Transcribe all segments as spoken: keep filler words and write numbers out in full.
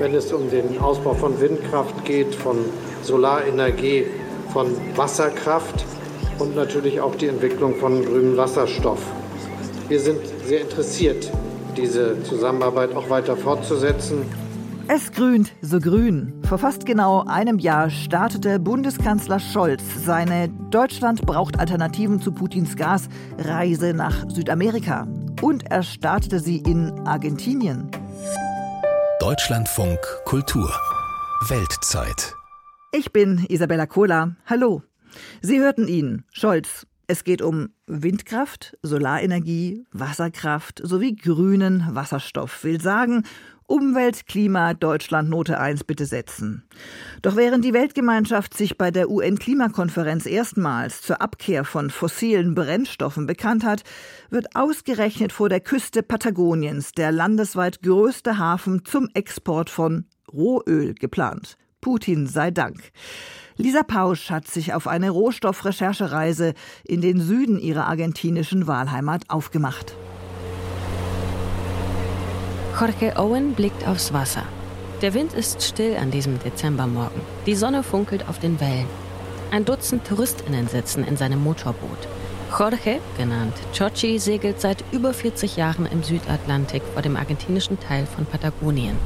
wenn es um den Ausbau von Windkraft geht, von Solarenergie, von Wasserkraft und natürlich auch die Entwicklung von grünem Wasserstoff. Wir sind sehr interessiert, diese Zusammenarbeit auch weiter fortzusetzen. Es grünt so grün. Vor fast genau einem Jahr startete Bundeskanzler Scholz seine Deutschland braucht Alternativen zu Putins Gas Reise nach Südamerika. Und er startete sie in Argentinien. Deutschlandfunk Kultur. Weltzeit. Ich bin Isabella Kolar. Hallo. Sie hörten ihn, Scholz. Es geht um Windkraft, Solarenergie, Wasserkraft sowie grünen Wasserstoff. Will sagen, Umwelt, Klima, Deutschland Note eins bitte setzen. Doch während die Weltgemeinschaft sich bei der U N-Klimakonferenz erstmals zur Abkehr von fossilen Brennstoffen bekannt hat, wird ausgerechnet vor der Küste Patagoniens der landesweit größte Hafen zum Export von Rohöl geplant. Putin sei Dank. Lisa Pausch hat sich auf eine Rohstoffrecherchereise in den Süden ihrer argentinischen Wahlheimat aufgemacht. Jorge Owen blickt aufs Wasser. Der Wind ist still an diesem Dezembermorgen. Die Sonne funkelt auf den Wellen. Ein Dutzend TouristInnen sitzen in seinem Motorboot. Jorge, genannt Chochi, segelt seit über vierzig Jahren im Südatlantik vor dem argentinischen Teil von Patagonien.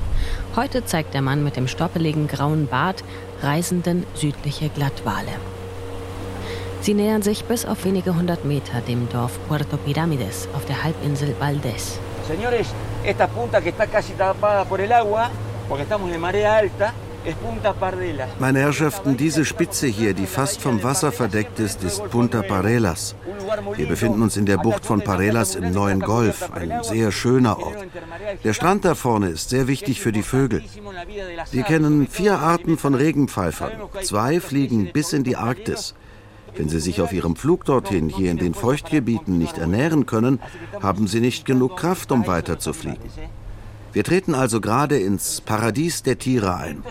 Heute zeigt der Mann mit dem stoppeligen grauen Bart Reisenden südliche Glattwale. Sie nähern sich bis auf wenige hundert Meter dem Dorf Puerto Piramides auf der Halbinsel Valdés. Señores, esta punta que está casi tapada por el agua, porque estamos en marea alta. Meine Herrschaften, diese Spitze hier, die fast vom Wasser verdeckt ist, ist Punta Parelas. Wir befinden uns in der Bucht von Parelas im neuen Golf, ein sehr schöner Ort. Der Strand da vorne ist sehr wichtig für die Vögel. Sie kennen vier Arten von Regenpfeifern. Zwei fliegen bis in die Arktis. Wenn sie sich auf ihrem Flug dorthin hier in den Feuchtgebieten nicht ernähren können, haben sie nicht genug Kraft, um weiterzufliegen. Wir treten also gerade ins Paradies der Tiere ein.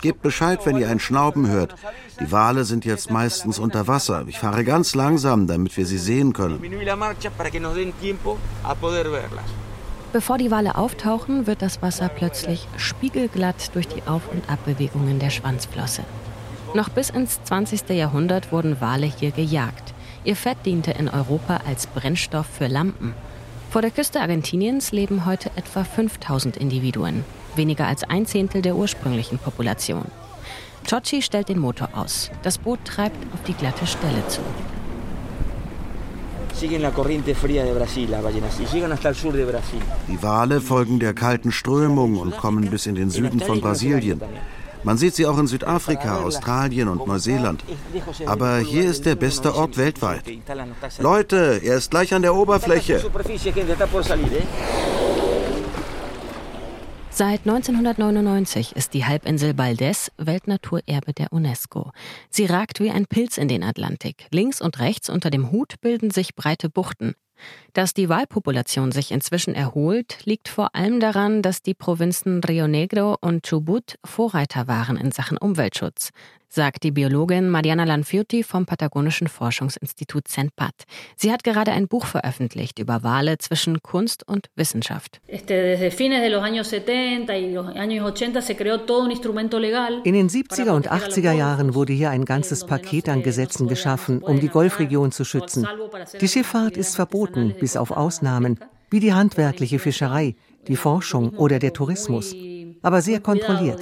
Gebt Bescheid, wenn ihr ein Schnauben hört. Die Wale sind jetzt meistens unter Wasser. Ich fahre ganz langsam, damit wir sie sehen können. Bevor die Wale auftauchen, wird das Wasser plötzlich spiegelglatt durch die Auf- und Abbewegungen der Schwanzflosse. Noch bis ins zwanzigsten Jahrhundert wurden Wale hier gejagt. Ihr Fett diente in Europa als Brennstoff für Lampen. Vor der Küste Argentiniens leben heute etwa fünftausend Individuen, weniger als ein Zehntel der ursprünglichen Population. Chochi stellt den Motor aus. Das Boot treibt auf die glatte Stelle zu. Die Wale folgen der kalten Strömung und kommen bis in den Süden von Brasilien. Man sieht sie auch in Südafrika, Australien und Neuseeland. Aber hier ist der beste Ort weltweit. Leute, er ist gleich an der Oberfläche. Seit neunzehnhundertneunundneunzig ist die Halbinsel Valdés Weltnaturerbe der UNESCO. Sie ragt wie ein Pilz in den Atlantik. Links und rechts unter dem Hut bilden sich breite Buchten. Dass die Walpopulation sich inzwischen erholt, liegt vor allem daran, dass die Provinzen Rio Negro und Chubut Vorreiter waren in Sachen Umweltschutz, sagt die Biologin Mariana Lanfiuti vom Patagonischen Forschungsinstitut CENPAT. Sie hat gerade ein Buch veröffentlicht über Wale zwischen Kunst und Wissenschaft. In den siebziger und achtziger Jahren wurde hier ein ganzes Paket an Gesetzen geschaffen, um die Golfregion zu schützen. Die Schifffahrt ist verboten, bis auf Ausnahmen, wie die handwerkliche Fischerei, die Forschung oder der Tourismus. Aber sehr kontrolliert.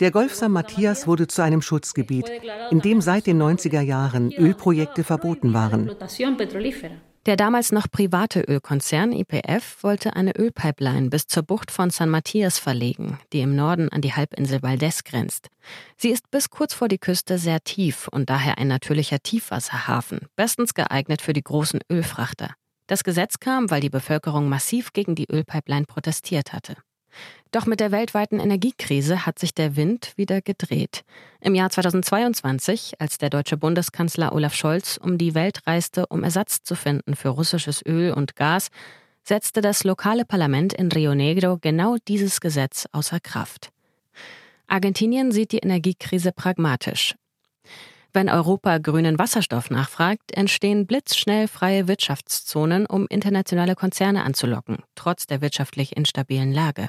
Der Golf San Matías wurde zu einem Schutzgebiet, in dem seit den neunziger Jahren Ölprojekte verboten waren. Der damals noch private Ölkonzern I P F wollte eine Ölpipeline bis zur Bucht von San Matías verlegen, die im Norden an die Halbinsel Valdés grenzt. Sie ist bis kurz vor die Küste sehr tief und daher ein natürlicher Tiefwasserhafen, bestens geeignet für die großen Ölfrachter. Das Gesetz kam, weil die Bevölkerung massiv gegen die Ölpipeline protestiert hatte. Doch mit der weltweiten Energiekrise hat sich der Wind wieder gedreht. Im Jahr zweitausendzweiundzwanzig, als der deutsche Bundeskanzler Olaf Scholz um die Welt reiste, um Ersatz zu finden für russisches Öl und Gas, setzte das lokale Parlament in Rio Negro genau dieses Gesetz außer Kraft. Argentinien sieht die Energiekrise pragmatisch. Wenn Europa grünen Wasserstoff nachfragt, entstehen blitzschnell freie Wirtschaftszonen, um internationale Konzerne anzulocken, trotz der wirtschaftlich instabilen Lage.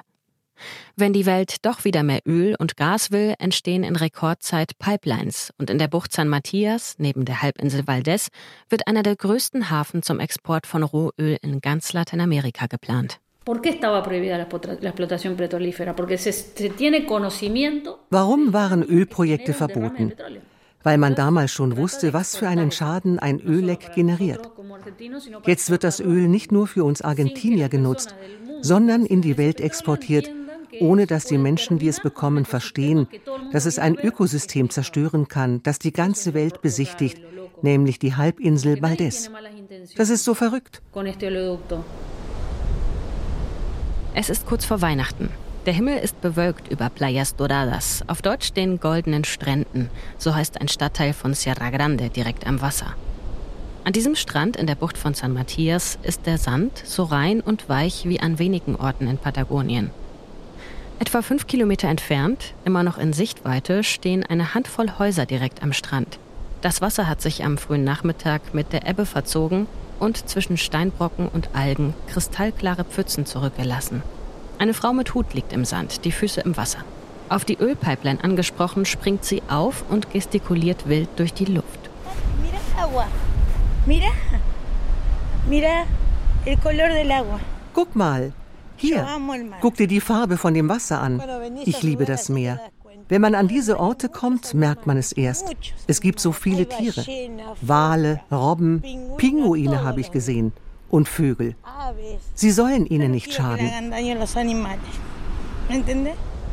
Wenn die Welt doch wieder mehr Öl und Gas will, entstehen in Rekordzeit Pipelines und in der Bucht San Matías, neben der Halbinsel Valdés, wird einer der größten Hafen zum Export von Rohöl in ganz Lateinamerika geplant. Warum waren Ölprojekte verboten? Weil man damals schon wusste, was für einen Schaden ein Ölleck generiert. Jetzt wird das Öl nicht nur für uns Argentinier genutzt, sondern in die Welt exportiert, ohne dass die Menschen, die es bekommen, verstehen, dass es ein Ökosystem zerstören kann, das die ganze Welt besichtigt, nämlich die Halbinsel Valdés. Das ist so verrückt. Es ist kurz vor Weihnachten. Der Himmel ist bewölkt über Playas Doradas, auf Deutsch den goldenen Stränden. So heißt ein Stadtteil von Sierra Grande direkt am Wasser. An diesem Strand in der Bucht von San Matías ist der Sand so rein und weich wie an wenigen Orten in Patagonien. Etwa fünf Kilometer entfernt, immer noch in Sichtweite, stehen eine Handvoll Häuser direkt am Strand. Das Wasser hat sich am frühen Nachmittag mit der Ebbe verzogen und zwischen Steinbrocken und Algen kristallklare Pfützen zurückgelassen. Eine Frau mit Hut liegt im Sand, die Füße im Wasser. Auf die Ölpipeline angesprochen, springt sie auf und gestikuliert wild durch die Luft. Guck mal, hier, guck dir die Farbe von dem Wasser an. Ich liebe das Meer. Wenn man an diese Orte kommt, merkt man es erst. Es gibt so viele Tiere. Wale, Robben, Pinguine habe ich gesehen. Und Vögel. Sie sollen ihnen nicht schaden.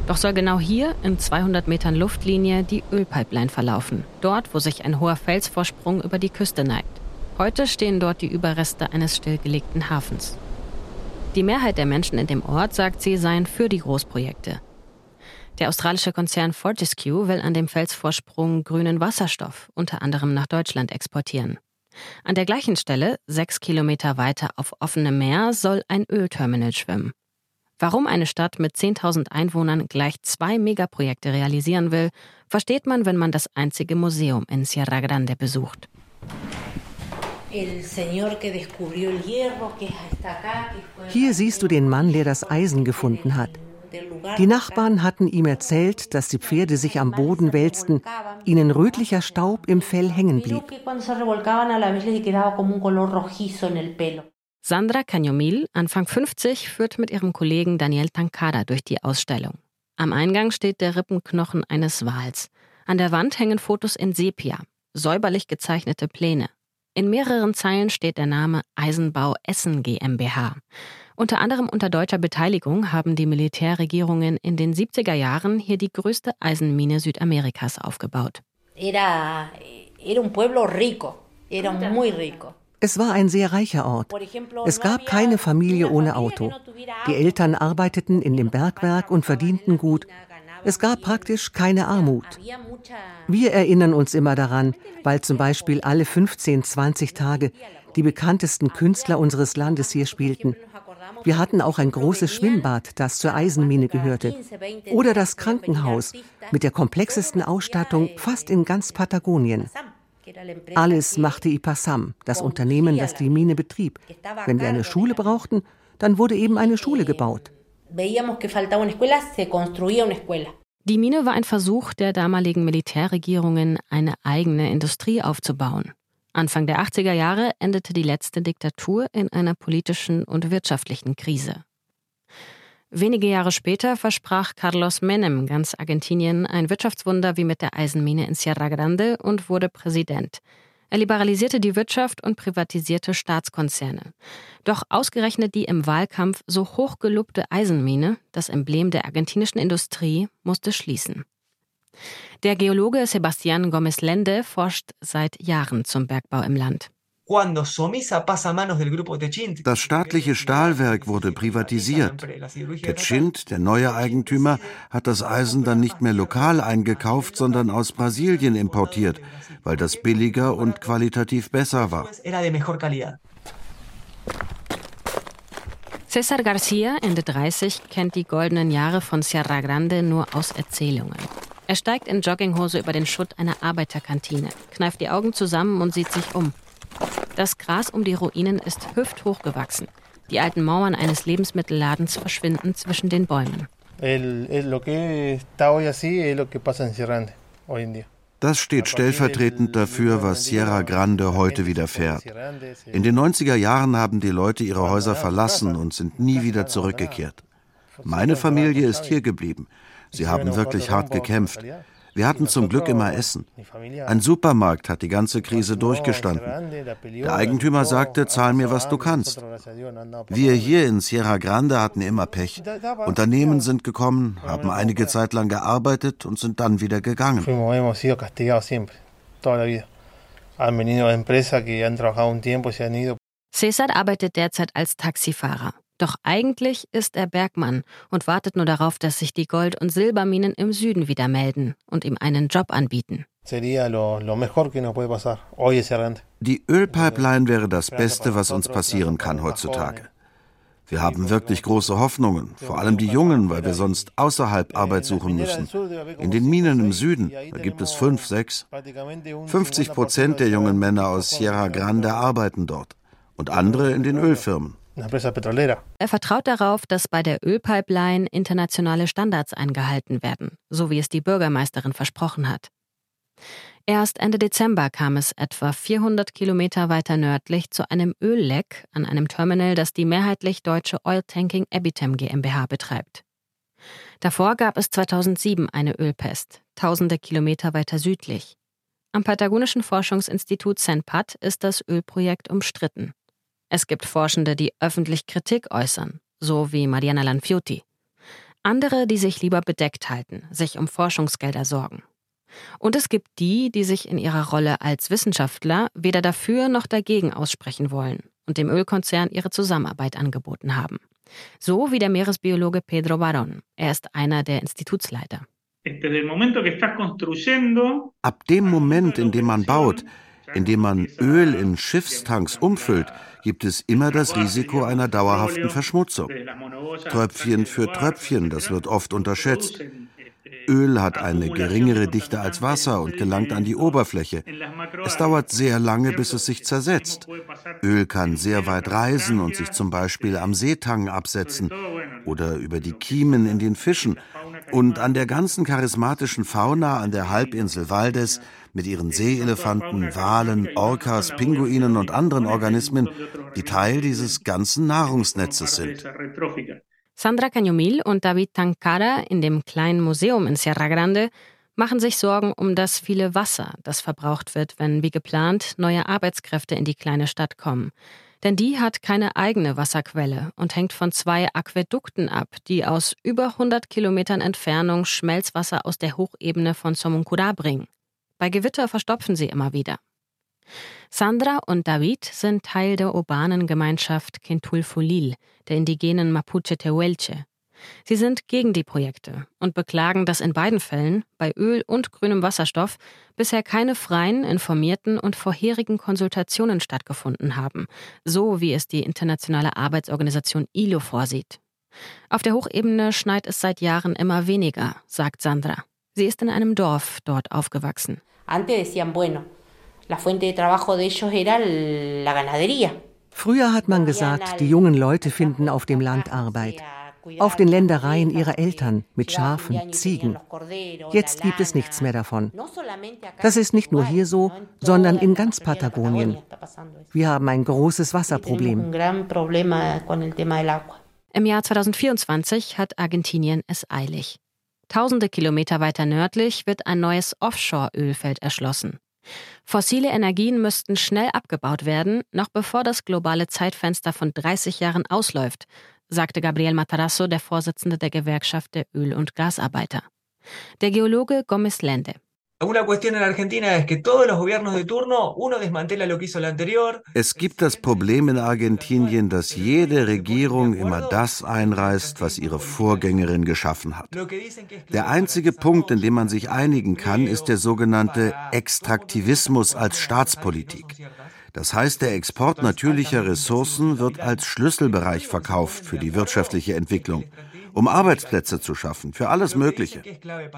Doch soll genau hier, in zweihundert Metern Luftlinie, die Ölpipeline verlaufen. Dort, wo sich ein hoher Felsvorsprung über die Küste neigt. Heute stehen dort die Überreste eines stillgelegten Hafens. Die Mehrheit der Menschen in dem Ort, sagt sie, seien für die Großprojekte. Der australische Konzern Fortescue will an dem Felsvorsprung grünen Wasserstoff, unter anderem nach Deutschland, exportieren. An der gleichen Stelle, sechs Kilometer weiter auf offenem Meer, soll ein Ölterminal schwimmen. Warum eine Stadt mit zehntausend Einwohnern gleich zwei Megaprojekte realisieren will, versteht man, wenn man das einzige Museum in Sierra Grande besucht. Hier siehst du den Mann, der das Eisen gefunden hat. Die Nachbarn hatten ihm erzählt, dass die Pferde sich am Boden wälzten, ihnen rötlicher Staub im Fell hängen blieb. Sandra Cañomil, Anfang fünfzig, führt mit ihrem Kollegen Daniel Tankara durch die Ausstellung. Am Eingang steht der Rippenknochen eines Wals. An der Wand hängen Fotos in Sepia, säuberlich gezeichnete Pläne. In mehreren Zeilen steht der Name Eisenbau Essen GmbH. Unter anderem unter deutscher Beteiligung haben die Militärregierungen in den siebziger Jahren hier die größte Eisenmine Südamerikas aufgebaut. Es war ein sehr reicher Ort. Es gab keine Familie ohne Auto. Die Eltern arbeiteten in dem Bergwerk und verdienten gut. Es gab praktisch keine Armut. Wir erinnern uns immer daran, weil zum Beispiel alle fünfzehn, zwanzig Tage die bekanntesten Künstler unseres Landes hier spielten. Wir hatten auch ein großes Schwimmbad, das zur Eisenmine gehörte. Oder das Krankenhaus mit der komplexesten Ausstattung fast in ganz Patagonien. Alles machte IPASAM, das Unternehmen, das die Mine betrieb. Wenn wir eine Schule brauchten, dann wurde eben eine Schule gebaut. Die Mine war ein Versuch der damaligen Militärregierungen, eine eigene Industrie aufzubauen. Anfang der achtziger Jahre endete die letzte Diktatur in einer politischen und wirtschaftlichen Krise. Wenige Jahre später versprach Carlos Menem ganz Argentinien ein Wirtschaftswunder wie mit der Eisenmine in Sierra Grande und wurde Präsident. Er liberalisierte die Wirtschaft und privatisierte Staatskonzerne. Doch ausgerechnet die im Wahlkampf so hochgelobte Eisenmine, das Emblem der argentinischen Industrie, musste schließen. Der Geologe Sebastián Gómez Lende forscht seit Jahren zum Bergbau im Land. Das staatliche Stahlwerk wurde privatisiert. Techint, der neue Eigentümer, hat das Eisen dann nicht mehr lokal eingekauft, sondern aus Brasilien importiert, weil das billiger und qualitativ besser war. César Garcia, Ende dreißig, kennt die goldenen Jahre von Sierra Grande nur aus Erzählungen. Er steigt in Jogginghose über den Schutt einer Arbeiterkantine, kneift die Augen zusammen und sieht sich um. Das Gras um die Ruinen ist hüfthoch gewachsen. Die alten Mauern eines Lebensmittelladens verschwinden zwischen den Bäumen. El, el, lo que está hoy así es lo que pasa en Sierra Grande hoy en día. Das steht stellvertretend dafür, was Sierra Grande heute widerfährt. In den neunziger Jahren haben die Leute ihre Häuser verlassen und sind nie wieder zurückgekehrt. Meine Familie ist hier geblieben. Sie haben wirklich hart gekämpft. Wir hatten zum Glück immer Essen. Ein Supermarkt hat die ganze Krise durchgestanden. Der Eigentümer sagte, zahl mir, was du kannst. Wir hier in Sierra Grande hatten immer Pech. Unternehmen sind gekommen, haben einige Zeit lang gearbeitet und sind dann wieder gegangen. César arbeitet derzeit als Taxifahrer. Doch eigentlich ist er Bergmann und wartet nur darauf, dass sich die Gold- und Silberminen im Süden wieder melden und ihm einen Job anbieten. Die Ölpipeline wäre das Beste, was uns passieren kann heutzutage. Wir haben wirklich große Hoffnungen, vor allem die Jungen, weil wir sonst außerhalb Arbeit suchen müssen. In den Minen im Süden, da gibt es fünf, sechs. fünfzig Prozent der jungen Männer aus Sierra Grande arbeiten dort und andere in den Ölfirmen. Er vertraut darauf, dass bei der Ölpipeline internationale Standards eingehalten werden, so wie es die Bürgermeisterin versprochen hat. Erst Ende Dezember kam es etwa vierhundert Kilometer weiter nördlich zu einem Ölleck an einem Terminal, das die mehrheitlich deutsche Oil-Tanking-Ebitem GmbH betreibt. Davor gab es zweitausendsieben eine Ölpest, tausende Kilometer weiter südlich. Am patagonischen Forschungsinstitut CENPAT ist das Ölprojekt umstritten. Es gibt Forschende, die öffentlich Kritik äußern, so wie Mariana Lanfiuti. Andere, die sich lieber bedeckt halten, sich um Forschungsgelder sorgen. Und es gibt die, die sich in ihrer Rolle als Wissenschaftler weder dafür noch dagegen aussprechen wollen und dem Ölkonzern ihre Zusammenarbeit angeboten haben. So wie der Meeresbiologe Pedro Barón. Er ist einer der Institutsleiter. Ab dem Moment, in dem man baut, indem man Öl in Schiffstanks umfüllt, gibt es immer das Risiko einer dauerhaften Verschmutzung. Tröpfchen für Tröpfchen, das wird oft unterschätzt. Öl hat eine geringere Dichte als Wasser und gelangt an die Oberfläche. Es dauert sehr lange, bis es sich zersetzt. Öl kann sehr weit reisen und sich zum Beispiel am Seetang absetzen oder über die Kiemen in den Fischen. Und an der ganzen charismatischen Fauna an der Halbinsel Valdés mit ihren Seeelefanten, Walen, Orcas, Pinguinen und anderen Organismen, die Teil dieses ganzen Nahrungsnetzes sind. Sandra Cañomil und David Tankara in dem kleinen Museum in Sierra Grande machen sich Sorgen um das viele Wasser, das verbraucht wird, wenn wie geplant neue Arbeitskräfte in die kleine Stadt kommen. Denn die hat keine eigene Wasserquelle und hängt von zwei Aquädukten ab, die aus über hundert Kilometern Entfernung Schmelzwasser aus der Hochebene von Somuncurá bringen. Bei Gewitter verstopfen sie immer wieder. Sandra und David sind Teil der urbanen Gemeinschaft Kentulfulil, der indigenen Mapuche Tehuelche. Sie sind gegen die Projekte und beklagen, dass in beiden Fällen, bei Öl und grünem Wasserstoff, bisher keine freien, informierten und vorherigen Konsultationen stattgefunden haben, so wie es die internationale Arbeitsorganisation I L O vorsieht. Auf der Hochebene schneit es seit Jahren immer weniger, sagt Sandra. Sie ist in einem Dorf dort aufgewachsen. Früher hat man gesagt, die jungen Leute finden auf dem Land Arbeit. Auf den Ländereien ihrer Eltern mit Schafen, Ziegen. Jetzt gibt es nichts mehr davon. Das ist nicht nur hier so, sondern in ganz Patagonien. Wir haben ein großes Wasserproblem. Im Jahr zweitausendvierundzwanzig hat Argentinien es eilig. Tausende Kilometer weiter nördlich wird ein neues Offshore-Ölfeld erschlossen. Fossile Energien müssten schnell abgebaut werden, noch bevor das globale Zeitfenster von dreißig Jahren ausläuft, sagte Gabriel Matarazzo, der Vorsitzende der Gewerkschaft der Öl- und Gasarbeiter. Der Geologe Gómez Lende. Es gibt das Problem in Argentinien, dass jede Regierung immer das einreißt, was ihre Vorgängerin geschaffen hat. Der einzige Punkt, in dem man sich einigen kann, ist der sogenannte Extraktivismus als Staatspolitik. Das heißt, der Export natürlicher Ressourcen wird als Schlüsselbereich verkauft für die wirtschaftliche Entwicklung, um Arbeitsplätze zu schaffen, für alles Mögliche.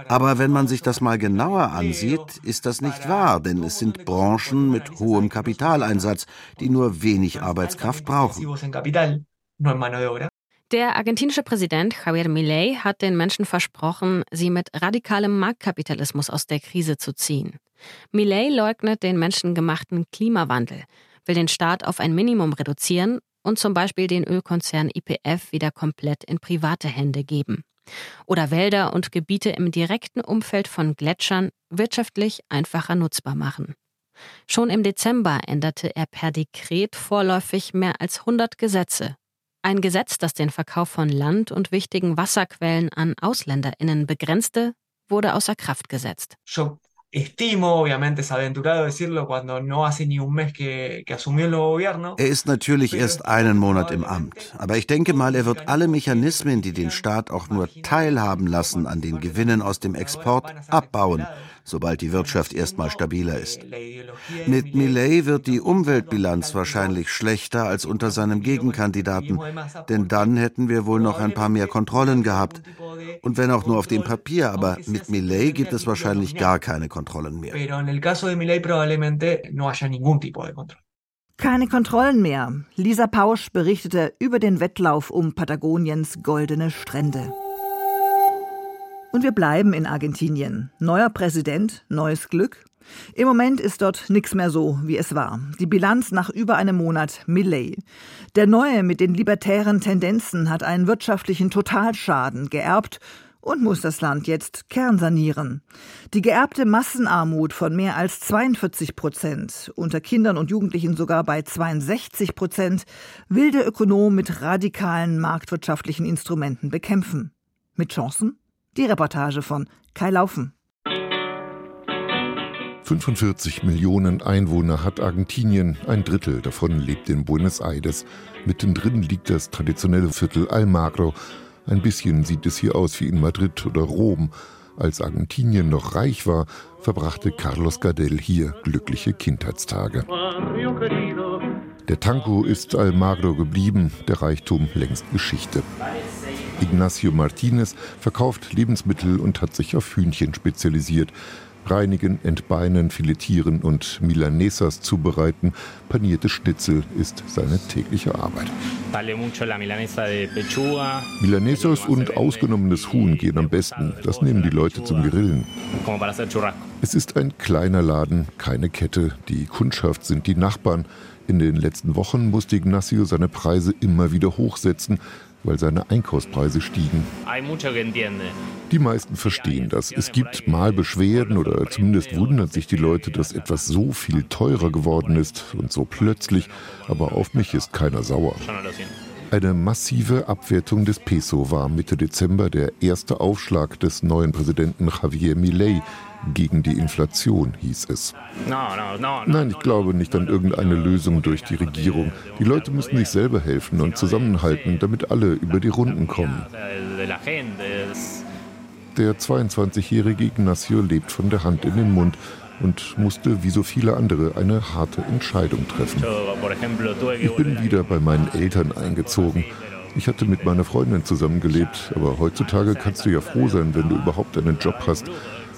Aber wenn man sich das mal genauer ansieht, ist das nicht wahr, denn es sind Branchen mit hohem Kapitaleinsatz, die nur wenig Arbeitskraft brauchen. Der argentinische Präsident Javier Milei hat den Menschen versprochen, sie mit radikalem Marktkapitalismus aus der Krise zu ziehen. Milei leugnet den menschengemachten Klimawandel, will den Staat auf ein Minimum reduzieren und zum Beispiel den Ölkonzern I P F wieder komplett in private Hände geben. Oder Wälder und Gebiete im direkten Umfeld von Gletschern wirtschaftlich einfacher nutzbar machen. Schon im Dezember änderte er per Dekret vorläufig mehr als hundert Gesetze. Ein Gesetz, das den Verkauf von Land und wichtigen Wasserquellen an AusländerInnen begrenzte, wurde außer Kraft gesetzt. Yo estimo, obviamente es aventurado decirlo cuando no hace ni un mes que que asumió el gobierno. Er ist natürlich erst einen Monat im Amt, aber ich denke mal, er wird alle Mechanismen, die den Staat auch nur teilhaben lassen an den Gewinnen aus dem Export, abbauen, sobald die Wirtschaft erstmal stabiler ist. Mit Milei wird die Umweltbilanz wahrscheinlich schlechter als unter seinem Gegenkandidaten, denn dann hätten wir wohl noch ein paar mehr Kontrollen gehabt. Und wenn auch nur auf dem Papier, aber mit Milei gibt es wahrscheinlich gar keine Kontrollen mehr. Keine Kontrollen mehr. Lisa Pausch berichtete über den Wettlauf um Patagoniens goldene Strände. Und wir bleiben in Argentinien. Neuer Präsident, neues Glück. Im Moment ist dort nichts mehr so, wie es war. Die Bilanz nach über einem Monat Milei. Der Neue mit den libertären Tendenzen hat einen wirtschaftlichen Totalschaden geerbt und muss das Land jetzt kernsanieren. Die geerbte Massenarmut von mehr als zweiundvierzig Prozent, unter Kindern und Jugendlichen sogar bei zweiundsechzig Prozent, will der Ökonom mit radikalen marktwirtschaftlichen Instrumenten bekämpfen. Mit Chancen? Die Reportage von Kai Laufen. fünfundvierzig Millionen Einwohner hat Argentinien, ein Drittel davon lebt in Buenos Aires. Mittendrin liegt das traditionelle Viertel Almagro. Ein bisschen sieht es hier aus wie in Madrid oder Rom. Als Argentinien noch reich war, verbrachte Carlos Gardel hier glückliche Kindheitstage. Der Tango ist Almagro geblieben, der Reichtum längst Geschichte. Ignacio Martinez verkauft Lebensmittel und hat sich auf Hühnchen spezialisiert. Reinigen, entbeinen, filetieren und Milanesas zubereiten. Panierte Schnitzel ist seine tägliche Arbeit. Milanesas und ausgenommenes Huhn gehen am besten. Das nehmen die Leute zum Grillen. Es ist ein kleiner Laden, keine Kette. Die Kundschaft sind die Nachbarn. In den letzten Wochen musste Ignacio seine Preise immer wieder hochsetzen, weil seine Einkaufspreise stiegen. Die meisten verstehen das. Es gibt mal Beschwerden oder zumindest wundern sich die Leute, dass etwas so viel teurer geworden ist und so plötzlich. Aber auf mich ist keiner sauer. Eine massive Abwertung des Peso war Mitte Dezember der erste Aufschlag des neuen Präsidenten Javier Milei. Gegen die Inflation, hieß es. Nein, ich glaube nicht an irgendeine Lösung durch die Regierung. Die Leute müssen sich selber helfen und zusammenhalten, damit alle über die Runden kommen. Der zweiundzwanzigjährige Ignacio lebt von der Hand in den Mund und musste, wie so viele andere, eine harte Entscheidung treffen. Ich bin wieder bei meinen Eltern eingezogen. Ich hatte mit meiner Freundin zusammengelebt, aber heutzutage kannst du ja froh sein, wenn du überhaupt einen Job hast.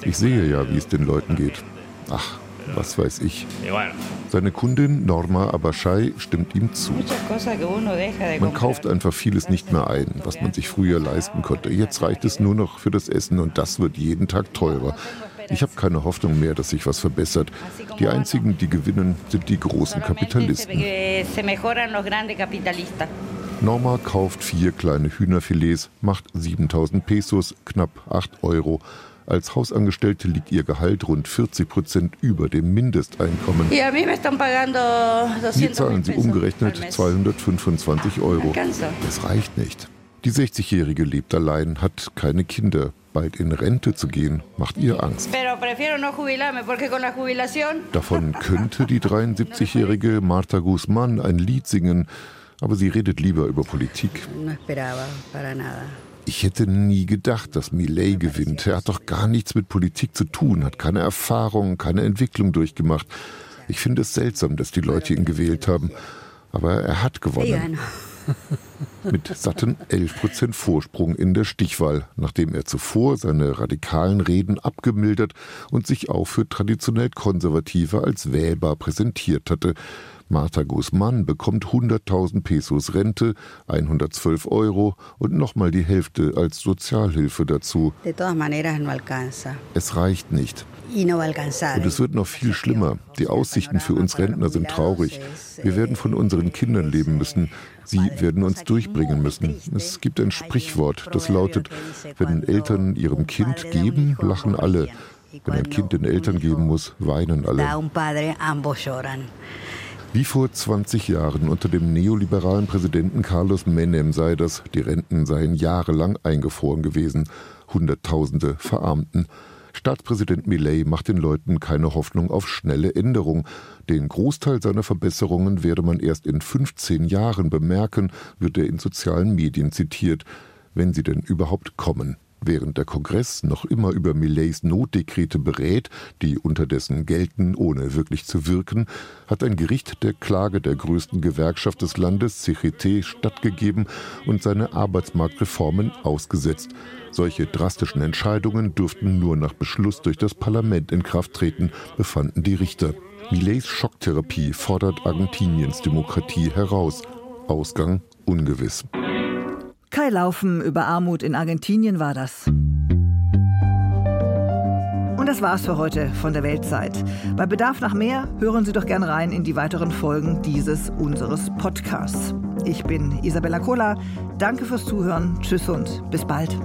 Ich sehe ja, wie es den Leuten geht. Ach, was weiß ich. Seine Kundin Norma Abashai stimmt ihm zu. Man kauft einfach vieles nicht mehr ein, was man sich früher leisten konnte. Jetzt reicht es nur noch für das Essen und das wird jeden Tag teurer. Ich habe keine Hoffnung mehr, dass sich was verbessert. Die einzigen, die gewinnen, sind die großen Kapitalisten. Norma kauft vier kleine Hühnerfilets, macht siebentausend Pesos, knapp acht Euro. Als Hausangestellte liegt ihr Gehalt rund vierzig Prozent über dem Mindesteinkommen. Hier zahlen sie umgerechnet zweihundertfünfundzwanzig Euro. Das reicht nicht. Die sechzigjährige lebt allein, hat keine Kinder. Bald in Rente zu gehen, macht ihr Angst. Davon könnte die dreiundsiebzigjährige Martha Guzman ein Lied singen, aber sie redet lieber über Politik. Ich hätte nie gedacht, dass Milei gewinnt. Er hat doch gar nichts mit Politik zu tun, hat keine Erfahrung, keine Entwicklung durchgemacht. Ich finde es seltsam, dass die Leute ihn gewählt haben. Aber er hat gewonnen. Mit satten elf Prozent Vorsprung in der Stichwahl, nachdem er zuvor seine radikalen Reden abgemildert und sich auch für traditionell Konservative als wählbar präsentiert hatte. Martha Guzman bekommt hunderttausend Pesos Rente, hundertzwölf Euro und nochmal die Hälfte als Sozialhilfe dazu. Es reicht nicht. Und es wird noch viel schlimmer. Die Aussichten für uns Rentner sind traurig. Wir werden von unseren Kindern leben müssen. Sie werden uns durchbringen müssen. Es gibt ein Sprichwort, das lautet: Wenn Eltern ihrem Kind geben, lachen alle. Wenn ein Kind den Eltern geben muss, weinen alle. Wie vor zwanzig Jahren unter dem neoliberalen Präsidenten Carlos Menem sei das. Die Renten seien jahrelang eingefroren gewesen. Hunderttausende verarmten. Staatspräsident Milei macht den Leuten keine Hoffnung auf schnelle Änderung. Den Großteil seiner Verbesserungen werde man erst in fünfzehn Jahren bemerken, wird er in sozialen Medien zitiert. Wenn sie denn überhaupt kommen. Während der Kongress noch immer über Mileis Notdekrete berät, die unterdessen gelten, ohne wirklich zu wirken, hat ein Gericht der Klage der größten Gewerkschaft des Landes, C G T, stattgegeben und seine Arbeitsmarktreformen ausgesetzt. Solche drastischen Entscheidungen dürften nur nach Beschluss durch das Parlament in Kraft treten, befanden die Richter. Mileis Schocktherapie fordert Argentiniens Demokratie heraus. Ausgang ungewiss. Kai Laufen über Armut in Argentinien war das. Und das war's für heute von der Weltzeit. Bei Bedarf nach mehr hören Sie doch gern rein in die weiteren Folgen dieses unseres Podcasts. Ich bin Isabella Kolar. Danke fürs Zuhören. Tschüss und bis bald.